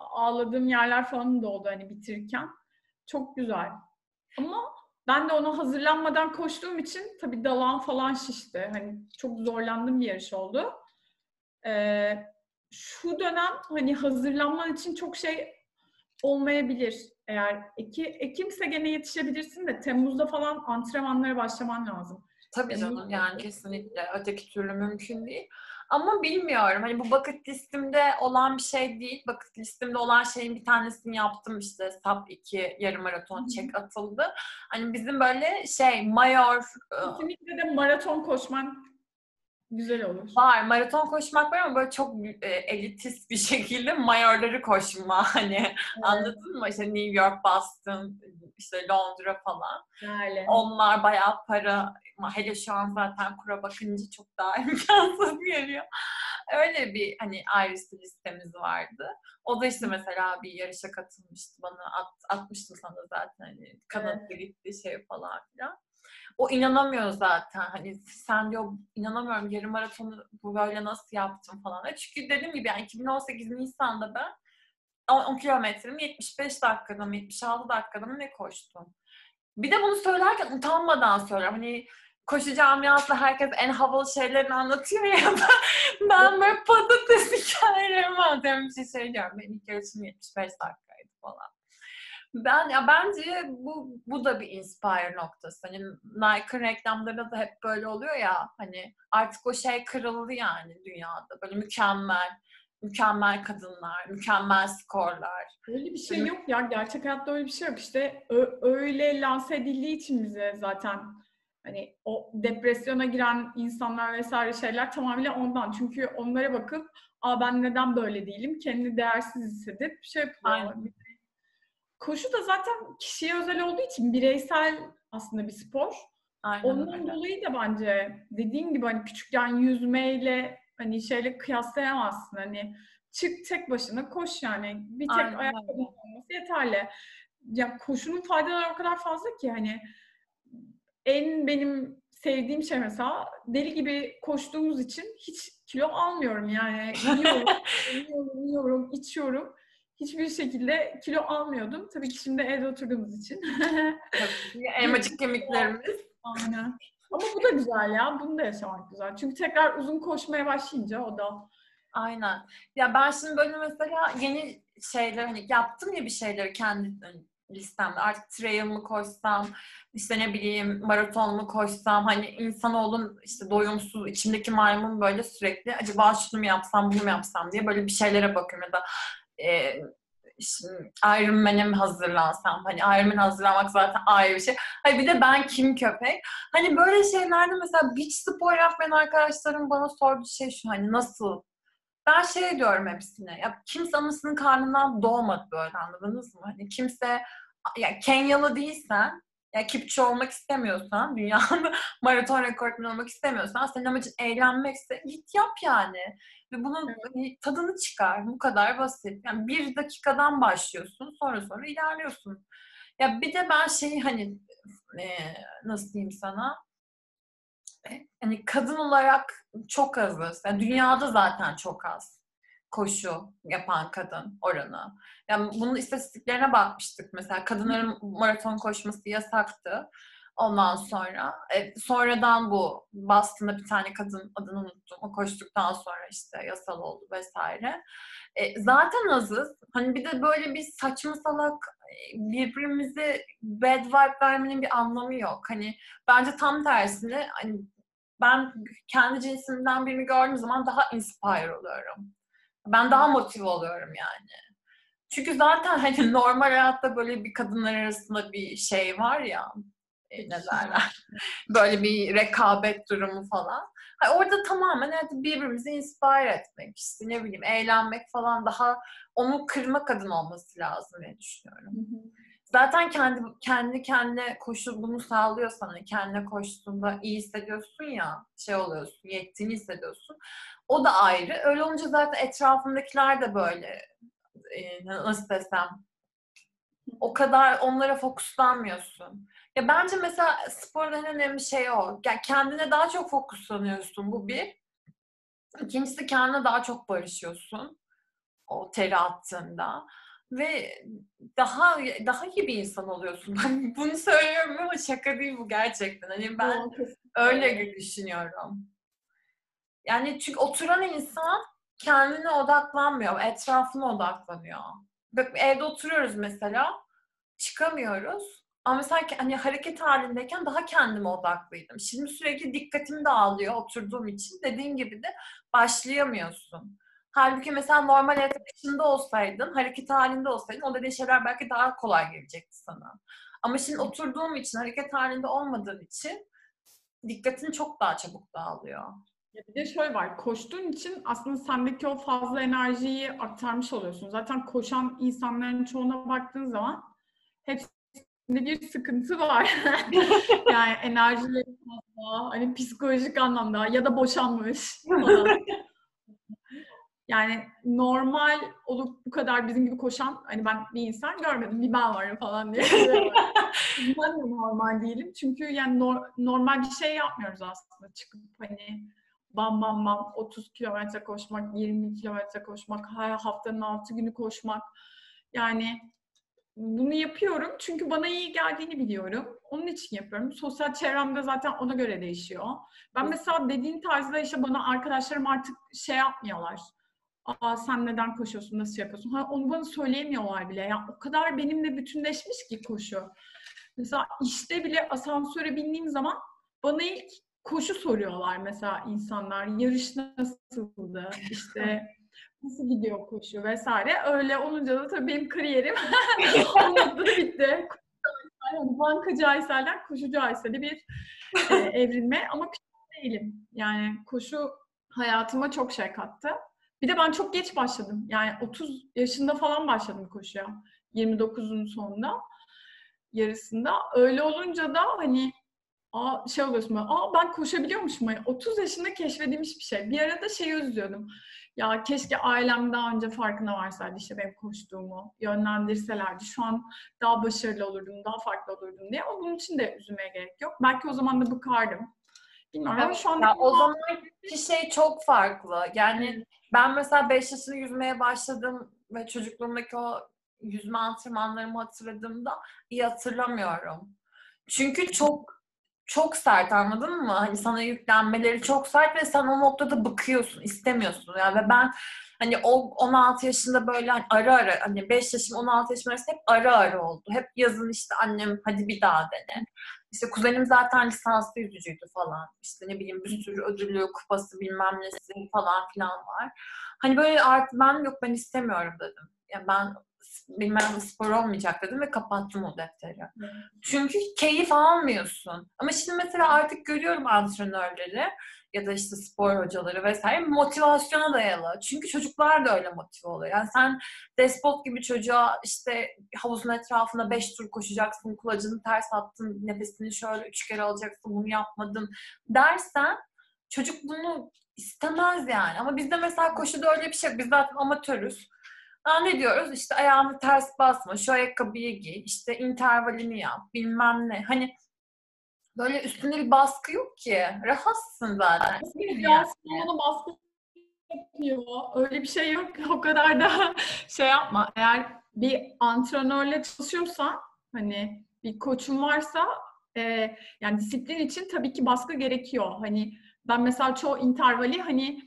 Ağladığım yerler falan da oldu hani bitirirken. Çok güzel. Ama ben de ona hazırlanmadan koştuğum için tabii dalağım falan şişti. Hani çok zorlandığım bir yarış oldu. Şu dönem hani hazırlanman için çok şey olmayabilir. Eğer Ekim'se gene yetişebilirsin de Temmuz'da falan antrenmanlara başlaman lazım. Tabii canım yani kesinlikle öteki türlü mümkün değil. Ama bilmiyorum. Hani bu bucket listimde olan bir şey değil. Bucket listimde olan şeyin bir tanesini yaptım işte. Sub 2 yarı maraton çek atıldı. Hani bizim böyle şey mayor... Kesinlikle de maraton koşman güzel olur. Var. Maraton koşmak var ama böyle çok elitist bir şekilde mayorları koşma. Hani evet. Anladın mı? İşte New York, Boston, işte Londra falan. Öyle. Onlar bayağı para. Hele şu an zaten kura bakınca çok daha imkansız geliyor. Öyle bir hani ayrısı listemiz vardı. O da işte mesela bir yarışa katılmıştı bana. Atmıştım sana zaten. Hani Kanada gitti şey falan filan. O inanamıyor zaten. Hani sen diyor inanamıyorum yarım maratonu bu böyle nasıl yaptım falan. Çünkü dediğim gibi yani 2018 Nisan'da ben 10 kilometremi 75 dakikada mı 76 dakikada mı ne koştum. Bir de bunu söylerken utanmadan söylüyorum. Hani koşu camiasında herkes en havalı şeylerini anlatıyor ya ben böyle patates hikayelerimi anlatıyorum. Bir şey diyorum. Benim ilk yarışım 75 dakikaydı falan. Bence bu da bir inspire noktası. Hani Nike reklamlarında da hep böyle oluyor ya hani artık o şey kırıldı yani dünyada. Böyle mükemmel kadınlar, mükemmel skorlar. Öyle bir şey yok ya. Gerçek hayatta öyle bir şey yok. İşte öyle lanse edildiği için bize zaten hani o depresyona giren insanlar vesaire şeyler tamamıyla ondan. Çünkü onlara bakıp ben neden böyle değilim? Kendini değersiz hissedip şey yapıyor. Koşu da zaten kişiye özel olduğu için bireysel aslında bir spor. Aynen. Onun dolayı da bence dediğin gibi hani küçükken yüzmeyle hani şeyle kıyaslayamazsın. Hani çık tek başına koş yani. Bir tek ayakkabının olması yeterli. Ya koşunun faydaları o kadar fazla ki hani en benim sevdiğim şey mesela deli gibi koştuğumuz için hiç kilo almıyorum yani. Yiyorum, içiyorum. Hiçbir şekilde kilo almıyordum. Tabii ki şimdi evde oturduğumuz için. Elmacık kemiklerimiz. Aynen. Ama bu da güzel ya. Bunu da yaşamak güzel. Çünkü tekrar uzun koşmaya başlayınca o da. Aynen. Ya ben şimdi böyle mesela yeni şeyler hani yaptım ya bir şeyleri kendi listemde. Artık trail mi koşsam, işte ne bileyim maraton mu koşsam, hani insanoğlunun işte doyumsuz, içimdeki maymun böyle sürekli acaba şunu mu yapsam, bunu mu yapsam diye böyle bir şeylere bakıyorum ya da şimdi Iron Man'e mi hazırlansam? Hani Iron Man'e hazırlanmak zaten ayrı bir şey. Hayır, bir de ben kim köpek? Hani böyle şeylerde mesela beach spor yapmayan arkadaşlarım bana sorduğu şey şu hani nasıl? Ben şey diyorum hepsine. Ya kimse anasının karnından doğmadı böyle anladınız mı? Hani kimse ya Kenyalı değilsen ya Kipçi olmak istemiyorsan, dünyanın maraton rekortmeni olmak istemiyorsan, senin amacın eğlenmekse git yap yani. Ve bunun tadını çıkar. Bu kadar basit. Yani bir dakikadan başlıyorsun, sonra ilerliyorsun. Ya bir de ben şeyi hani nasıl diyeyim sana? Hani kadın olarak çok azız. Yani dünyada zaten çok az koşu yapan kadın oranı. Yani bunun istatistiklerine bakmıştık mesela. Kadınların maraton koşması yasaktı. Ondan sonra sonradan bu Boston'da bir tane kadın adını unuttum. O koştuktan sonra işte yasal oldu vesaire. Zaten azız. Hani bir de böyle bir saçma salak birbirimize bad vibe vermenin bir anlamı yok. Hani bence tam tersine hani ben kendi cinsimden birini gördüğüm zaman daha inspire oluyorum. Ben daha motive oluyorum yani. Çünkü zaten hani normal hayatta böyle bir kadınlar arasında bir şey var ya. Ne derler? Böyle bir rekabet durumu falan. Hani orada tamamen evet, birbirimizi inspire etmek, işte ne bileyim eğlenmek falan daha onu kırma kadın olması lazım diye düşünüyorum. Zaten kendi kendine koşu bunu sağlıyorsan, hani kendine koştuğunda iyi hissediyorsun ya, şey oluyorsun, yettiğini hissediyorsun. O da ayrı. Öyle olunca zaten etrafındakiler de böyle nasıl desem o kadar onlara fokuslanmıyorsun. Ya bence mesela sporda en önemli şey o. Yani kendine daha çok fokuslanıyorsun bu bir. İkincisi kendine daha çok barışıyorsun. O teri attığında. Ve daha iyi bir insan oluyorsun. Bunu söylüyorum ama şaka değil bu gerçekten. Hani ben öyle düşünüyorum. Yani çünkü oturan insan kendine odaklanmıyor, etrafına odaklanıyor. Bak, evde oturuyoruz mesela, çıkamıyoruz. Ama mesela hani hareket halindeyken daha kendime odaklıydım. Şimdi sürekli dikkatim dağılıyor oturduğum için. Dediğin gibi de başlayamıyorsun. Halbuki mesela normal hayat akışında olsaydın, hareket halinde olsaydın o dediğin şeyler belki daha kolay gelecekti sana. Ama şimdi oturduğum için, hareket halinde olmadığım için dikkatin çok daha çabuk dağılıyor. Bir de şöyle var, koştuğun için aslında sendeki o fazla enerjiyi aktarmış oluyorsun. Zaten koşan insanların çoğuna baktığın zaman hepsinde bir sıkıntı var. Yani enerjileri fazla, hani psikolojik anlamda ya da boşanmış falan. Yani normal olup bu kadar bizim gibi koşan, hani ben bir insan görmedim, bir ben varım falan diye. Ben de normal değilim. Çünkü yani normal bir şey yapmıyoruz aslında. Çıkıp hani bam bam bam 30 kilometre koşmak, 20 kilometre koşmak, haftanın 6 günü koşmak. Yani bunu yapıyorum çünkü bana iyi geldiğini biliyorum. Onun için yapıyorum. Sosyal çevremde zaten ona göre değişiyor. Ben mesela dediğin tarzda işte bana arkadaşlarım artık şey yapmıyorlar. Aa sen neden koşuyorsun, nasıl yapıyorsun? Ha, onu bana söyleyemiyorlar bile. Yani o kadar benimle bütünleşmiş ki koşu. Mesela işte bile asansöre bindiğim zaman bana ilk koşu soruyorlar mesela insanlar. Yarış nasıldı? İşte nasıl gidiyor koşu vesaire. Öyle olunca da tabii benim kariyerim onunla da bitti. Bankacı Aysel'den koşucu Aysel'e bir evrilme. Ama pişman değilim. Yani koşu hayatıma çok şey kattı. Bir de ben çok geç başladım. Yani 30 yaşında falan başladım koşuya. 29'un sonunda, yarısında. Öyle olunca da hani şey oluyorsun böyle, ben koşabiliyormuşum. Yani 30 yaşında keşfedilmiş bir şey. Bir arada şeyi özlüyordum. Ya keşke ailem daha önce farkına varsaydı işte benim koştuğumu, yönlendirselerdi. Şu an daha başarılı olurdum, daha farklı olurdum diye. Ama bunun için de üzülmeye gerek yok. Belki o zaman da bıkardım. Bilmiyorum ama şu anda... O zamanki şey çok farklı. Yani ben mesela 5 yaşında yüzmeye başladım ve çocukluğumdaki o yüzme antrenmanlarımı hatırladığımda iyi hatırlamıyorum. Çünkü çok sert, anladın mı? Hani sana yüklenmeleri çok sert ve sen o noktada bıkıyorsun, istemiyorsun. Yani ve ben hani 16 yaşında böyle hani ara hani 5 yaşım 16 yaşım arası hep ara oldu. Hep yazın işte annem hadi bir daha dene. İşte kuzenim zaten lisanslı yüzücüydü falan. İşte ne bileyim bir sürü ödülü, kupası bilmem nesi falan filan var. Hani böyle artık ben yok ben istemiyorum dedim. Yani ben bilmem spor olmayacak dedim ve kapattım o defteri. Hmm. Çünkü keyif almıyorsun. Ama şimdi mesela artık görüyorum antrenörleri ya da işte spor hocaları vesaire motivasyona dayalı. Çünkü çocuklar da öyle motive oluyor. Yani sen despot gibi çocuğa işte havuzun etrafına 5 tur koşacaksın, kulacını ters attın, nefesini şöyle 3 kere alacaksın, bunu yapmadın dersen çocuk bunu istemez yani. Ama bizde mesela koşuda öyle bir şey yok. Biz zaten amatörüz. Ne diyoruz? İşte ayağını ters basma, şu ayakkabıyı giy, işte intervalini yap, bilmem ne. Hani böyle üstünde bir baskı yok ki. Rahatsın zaten. Aslında baskı yapmıyor. Öyle bir şey yok. O kadar da şey yapma. Eğer bir antrenörle çalışıyorsan, hani bir koçun varsa, yani disiplin için tabii ki baskı gerekiyor. Hani ben mesela çoğu intervali hani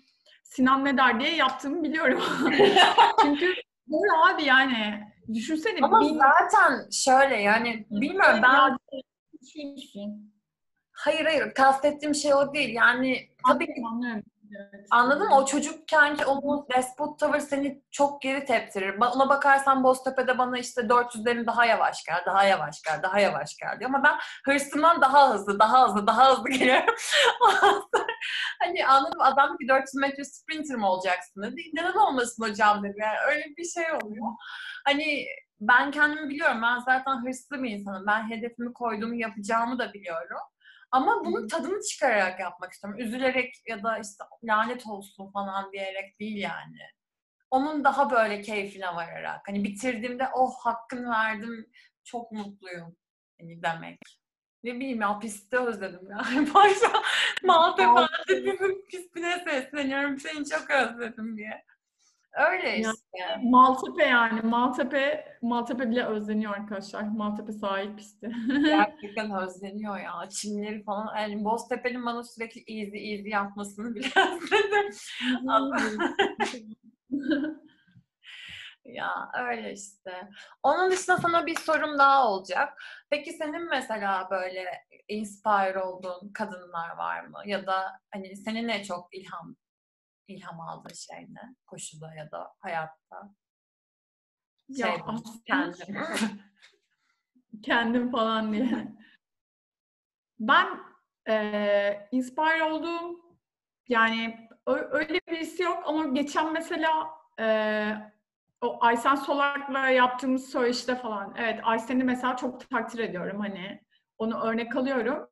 Sinan ne der diye yaptığımı biliyorum. Çünkü böyle abi yani düşünsene. Ama zaten şöyle yani bilmiyorum ben... Hayır kastettiğim şey o değil yani tabii ki anladın mı? O çocukken ki o despot tavır seni çok geri teptirir. Ona bakarsan Boztepe'de bana işte 400'lerin daha yavaş gel diyor. Ama ben hırsımdan daha hızlı geliyorum. Hani anladım adam ki 400 metre sprinter mi olacaksın dedi. Neden olmasın hocam dedi. Yani öyle bir şey oluyor. Hani ben kendimi biliyorum. Ben zaten hırslı bir insanım. Ben hedefimi koyduğumu yapacağımı da biliyorum. Ama bunun tadını çıkararak yapmak istiyorum. Üzülerek ya da işte lanet olsun falan diyerek değil yani. Onun daha böyle keyfine vararak. Hani bitirdiğimde hakkını verdim. Çok mutluyum. Hani demek. Ne bileyim ya pisti özledim ya. Maltepe'nin pistine sesleniyorum. Seni çok özledim diye. Öyle işte. Maltepe bile özleniyor arkadaşlar. Maltepe sahil pisti. Gerçekten özleniyor ya. Çimleri falan. Yani Boztepe'nin bana sürekli easy yapmasını bile özledim. Ya öyle işte. Onun dışında sana bir sorum daha olacak. Peki senin mesela böyle inspire olduğun kadınlar var mı? Ya da hani senin en çok ilham aldığın şey ne? Koşuda ya da hayatta. Ya kendim. Kendim falan diye. Ben inspire olduğum yani öyle birisi yok ama geçen mesela o Aysen Solak'la yaptığımız söyleşide falan. Evet, Aysen'i mesela çok takdir ediyorum hani. Onu örnek alıyorum.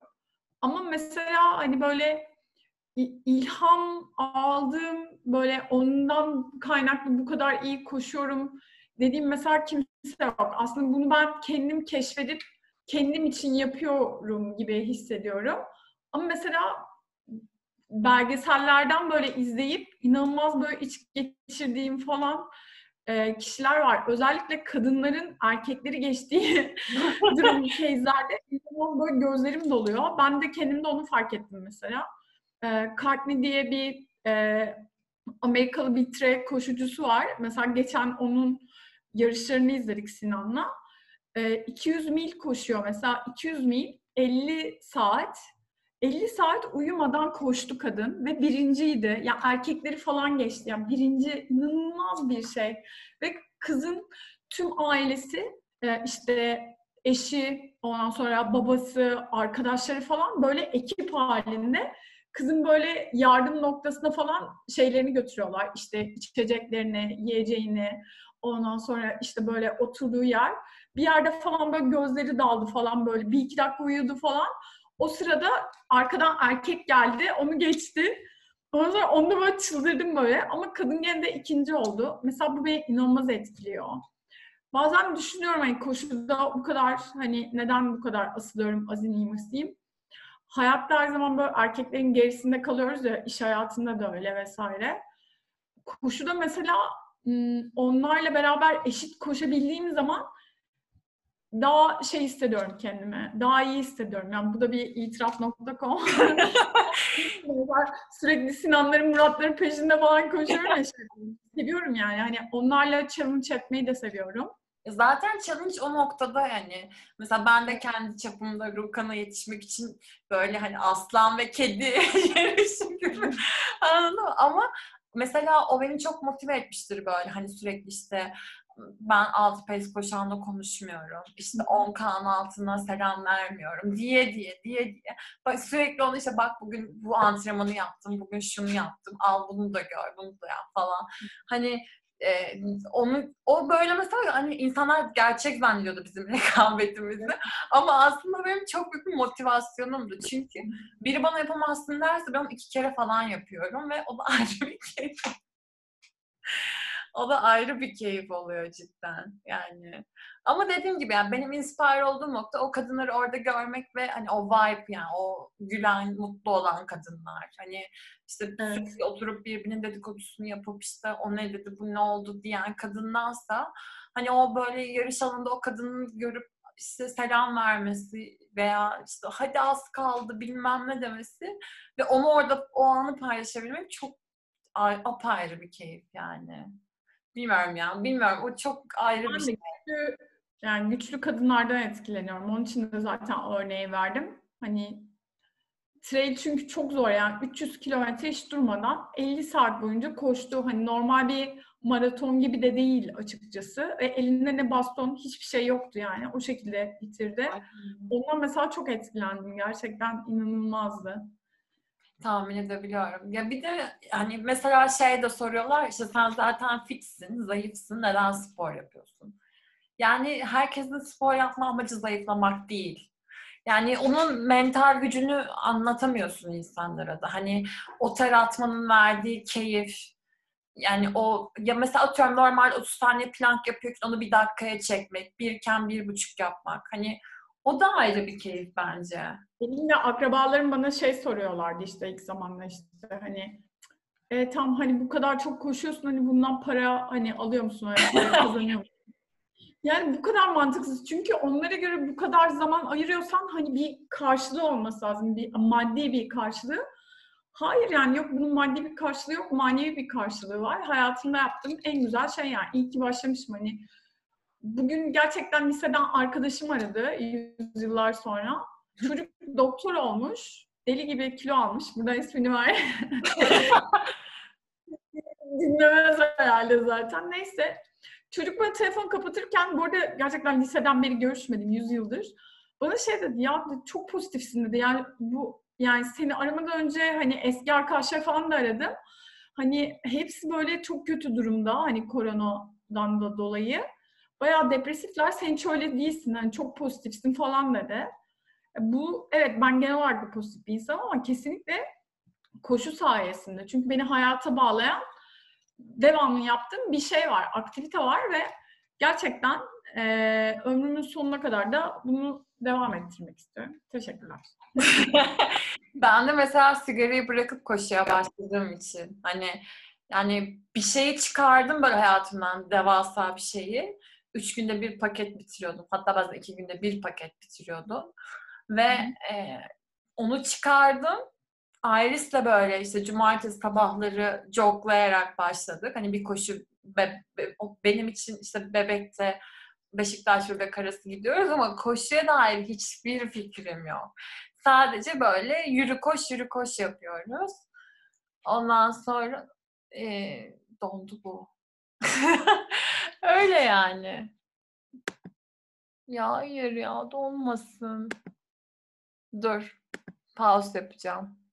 Ama mesela hani böyle ilham aldığım böyle ondan kaynaklı bu kadar iyi koşuyorum dediğim mesela kimse yok. Aslında bunu ben kendim keşfedip kendim için yapıyorum gibi hissediyorum. Ama mesela belgesellerden böyle izleyip inanılmaz böyle iç geçirdiğim falan kişiler var. Özellikle kadınların erkekleri geçtiği durum şeylerde böyle gözlerim doluyor. Ben de kendimde onu fark ettim mesela. Cartney diye bir Amerikalı bir trek koşucusu var. Mesela geçen onun yarışlarını izledik Sinan'la. 200 mil koşuyor mesela. 200 mil 50 saat. 50 saat uyumadan koştu kadın ve birinciydi. Ya yani erkekleri falan geçti. Yani birinci inanılmaz bir şey. Ve kızın tüm ailesi işte eşi, ondan sonra babası, arkadaşları falan böyle ekip halinde kızın böyle yardım noktasına falan şeylerini götürüyorlar. İşte içeceklerini, yiyeceğini, ondan sonra işte böyle oturduğu yer. Bir yerde falan böyle gözleri daldı falan böyle. Bir iki dakika uyudu falan. O sırada arkadan erkek geldi, onu geçti. Ondan sonra onu böyle çıldırdım böyle. Ama kadın gene de ikinci oldu. Mesela bu beni inanılmaz etkiliyor. Bazen düşünüyorum hani koşuda bu kadar hani neden bu kadar asılıyorum, azimliyim. Hayatta her zaman böyle erkeklerin gerisinde kalıyoruz ya, iş hayatında da öyle vesaire. Koşuda mesela onlarla beraber eşit koşabildiğim zaman daha şey hissediyorum kendime. Daha iyi hissediyorum. Yani bu da bir itiraf.com. Sürekli Sinanların, Muratların peşinde falan koşuyorum. Ya şey. Seviyorum yani. Hani onlarla challenge etmeyi de seviyorum. Zaten challenge o noktada yani. Mesela ben de kendi çapımda Rukan'a yetişmek için böyle hani aslan ve kedi yarışı gibi. Anladın mı? Ama mesela o beni çok motive etmiştir böyle. Hani sürekli işte ben 6 pace koşanla konuşmuyorum. İşte 10K'nın altına selam vermiyorum diye. Bak sürekli onu işte bak bugün bu antrenmanı yaptım, bugün şunu yaptım, al bunu da gör, bunu da yap falan. Hani o böyle mesela hani insanlar gerçek zannediyordu bizim rekabetimizi. Ama aslında benim çok büyük bir motivasyonumdu. Çünkü biri bana yapamazsın derse ben 2 kere falan yapıyorum ve o da ayrı bir keyif. O da ayrı bir keyif oluyor cidden yani. Ama dediğim gibi yani benim inspire olduğum nokta o kadınları orada görmek ve hani o vibe yani o gülen, mutlu olan kadınlar. Hani işte evet. Oturup birbirinin dedikodusunu yapıp işte o ne dedi, bu ne oldu diyen kadındansa hani o böyle yarış alanında o kadını görüp işte selam vermesi veya işte hadi az kaldı bilmem ne demesi ve onu orada o anı paylaşabilmek çok apayrı bir keyif yani. Bilmiyorum. O çok ayrı bir şey. Güçlü kadınlardan etkileniyorum. Onun için de zaten örneği verdim. Hani trail çünkü çok zor yani. 300 kilometre hiç durmadan 50 saat boyunca koştu. Hani normal bir maraton gibi de değil açıkçası. Ve elinde ne baston, hiçbir şey yoktu yani. O şekilde bitirdi. Ondan mesela çok etkilendim. Gerçekten inanılmazdı. Tahmin edebiliyorum. Ya bir de hani mesela şey de soruyorlar işte sen zaten fitsin, zayıfsın, neden spor yapıyorsun? Yani herkesin spor yapma amacı zayıflamak değil. Yani onun mental gücünü anlatamıyorsun insanlara da. Hani o ter atmanın verdiği keyif. Yani o ya mesela atıyorum normal 30 saniye plank yapıyorken onu bir dakikaya çekmek, 1'ken 1,5 yapmak. Hani o da ayrı bir keyif bence. Benim de akrabalarım bana şey soruyorlardı işte ilk zamanla işte hani tam hani bu kadar çok koşuyorsun hani bundan para hani alıyor musun? Kazanıyor musun? Yani bu kadar mantıksız. Çünkü onlara göre bu kadar zaman ayırıyorsan hani bir karşılığı olması lazım. Bir maddi bir karşılığı. Hayır yani yok, bunun maddi bir karşılığı yok, manevi bir karşılığı var. Hayatımda yaptığım en güzel şey yani. İyi ki başlamışım hani. Bugün gerçekten liseden arkadaşım aradı yüzyıllar sonra. Çocuk doktor olmuş, deli gibi kilo almış. Burada ismini var. Dinlemez herhalde zaten. Neyse. Çocuk bana telefon kapatırken, bu arada gerçekten liseden beri görüşmedim 100 yıldır. Bana şey dedi, ya çok pozitifsin dedi. Yani bu, yani seni aramadan önce hani eski arkadaşlar falan da aradım. Hani hepsi böyle çok kötü durumda hani koronadan da dolayı. Bayağı depresifler, sen hiç öyle değilsin, hani çok pozitifsin falan dedi. Bu evet, ben genel olarak da pozitif bir insanım ama kesinlikle koşu sayesinde. Çünkü beni hayata bağlayan, devamlı yaptığım bir şey var, aktivite var ve gerçekten ömrümün sonuna kadar da bunu devam ettirmek istiyorum. Teşekkürler. Ben de mesela sigarayı bırakıp koşuya başladığım için hani yani bir şeyi çıkardım böyle hayatımdan, devasa bir şeyi. 3 günde bir paket bitiriyordum. Hatta bazen 2 günde bir paket bitiriyordum. Ve onu çıkardım. Iris'le böyle işte cumartesi sabahları joglayarak başladık. Hani bir koşu, benim için işte Bebek'te Beşiktaş ve Bekarası gidiyoruz ama koşuya dair hiçbir fikrim yok. Sadece böyle yürü koş yürü koş yapıyoruz. Ondan sonra dondu bu. Öyle yani. Ya hayır ya, donmasın. Dur. Pause yapacağım.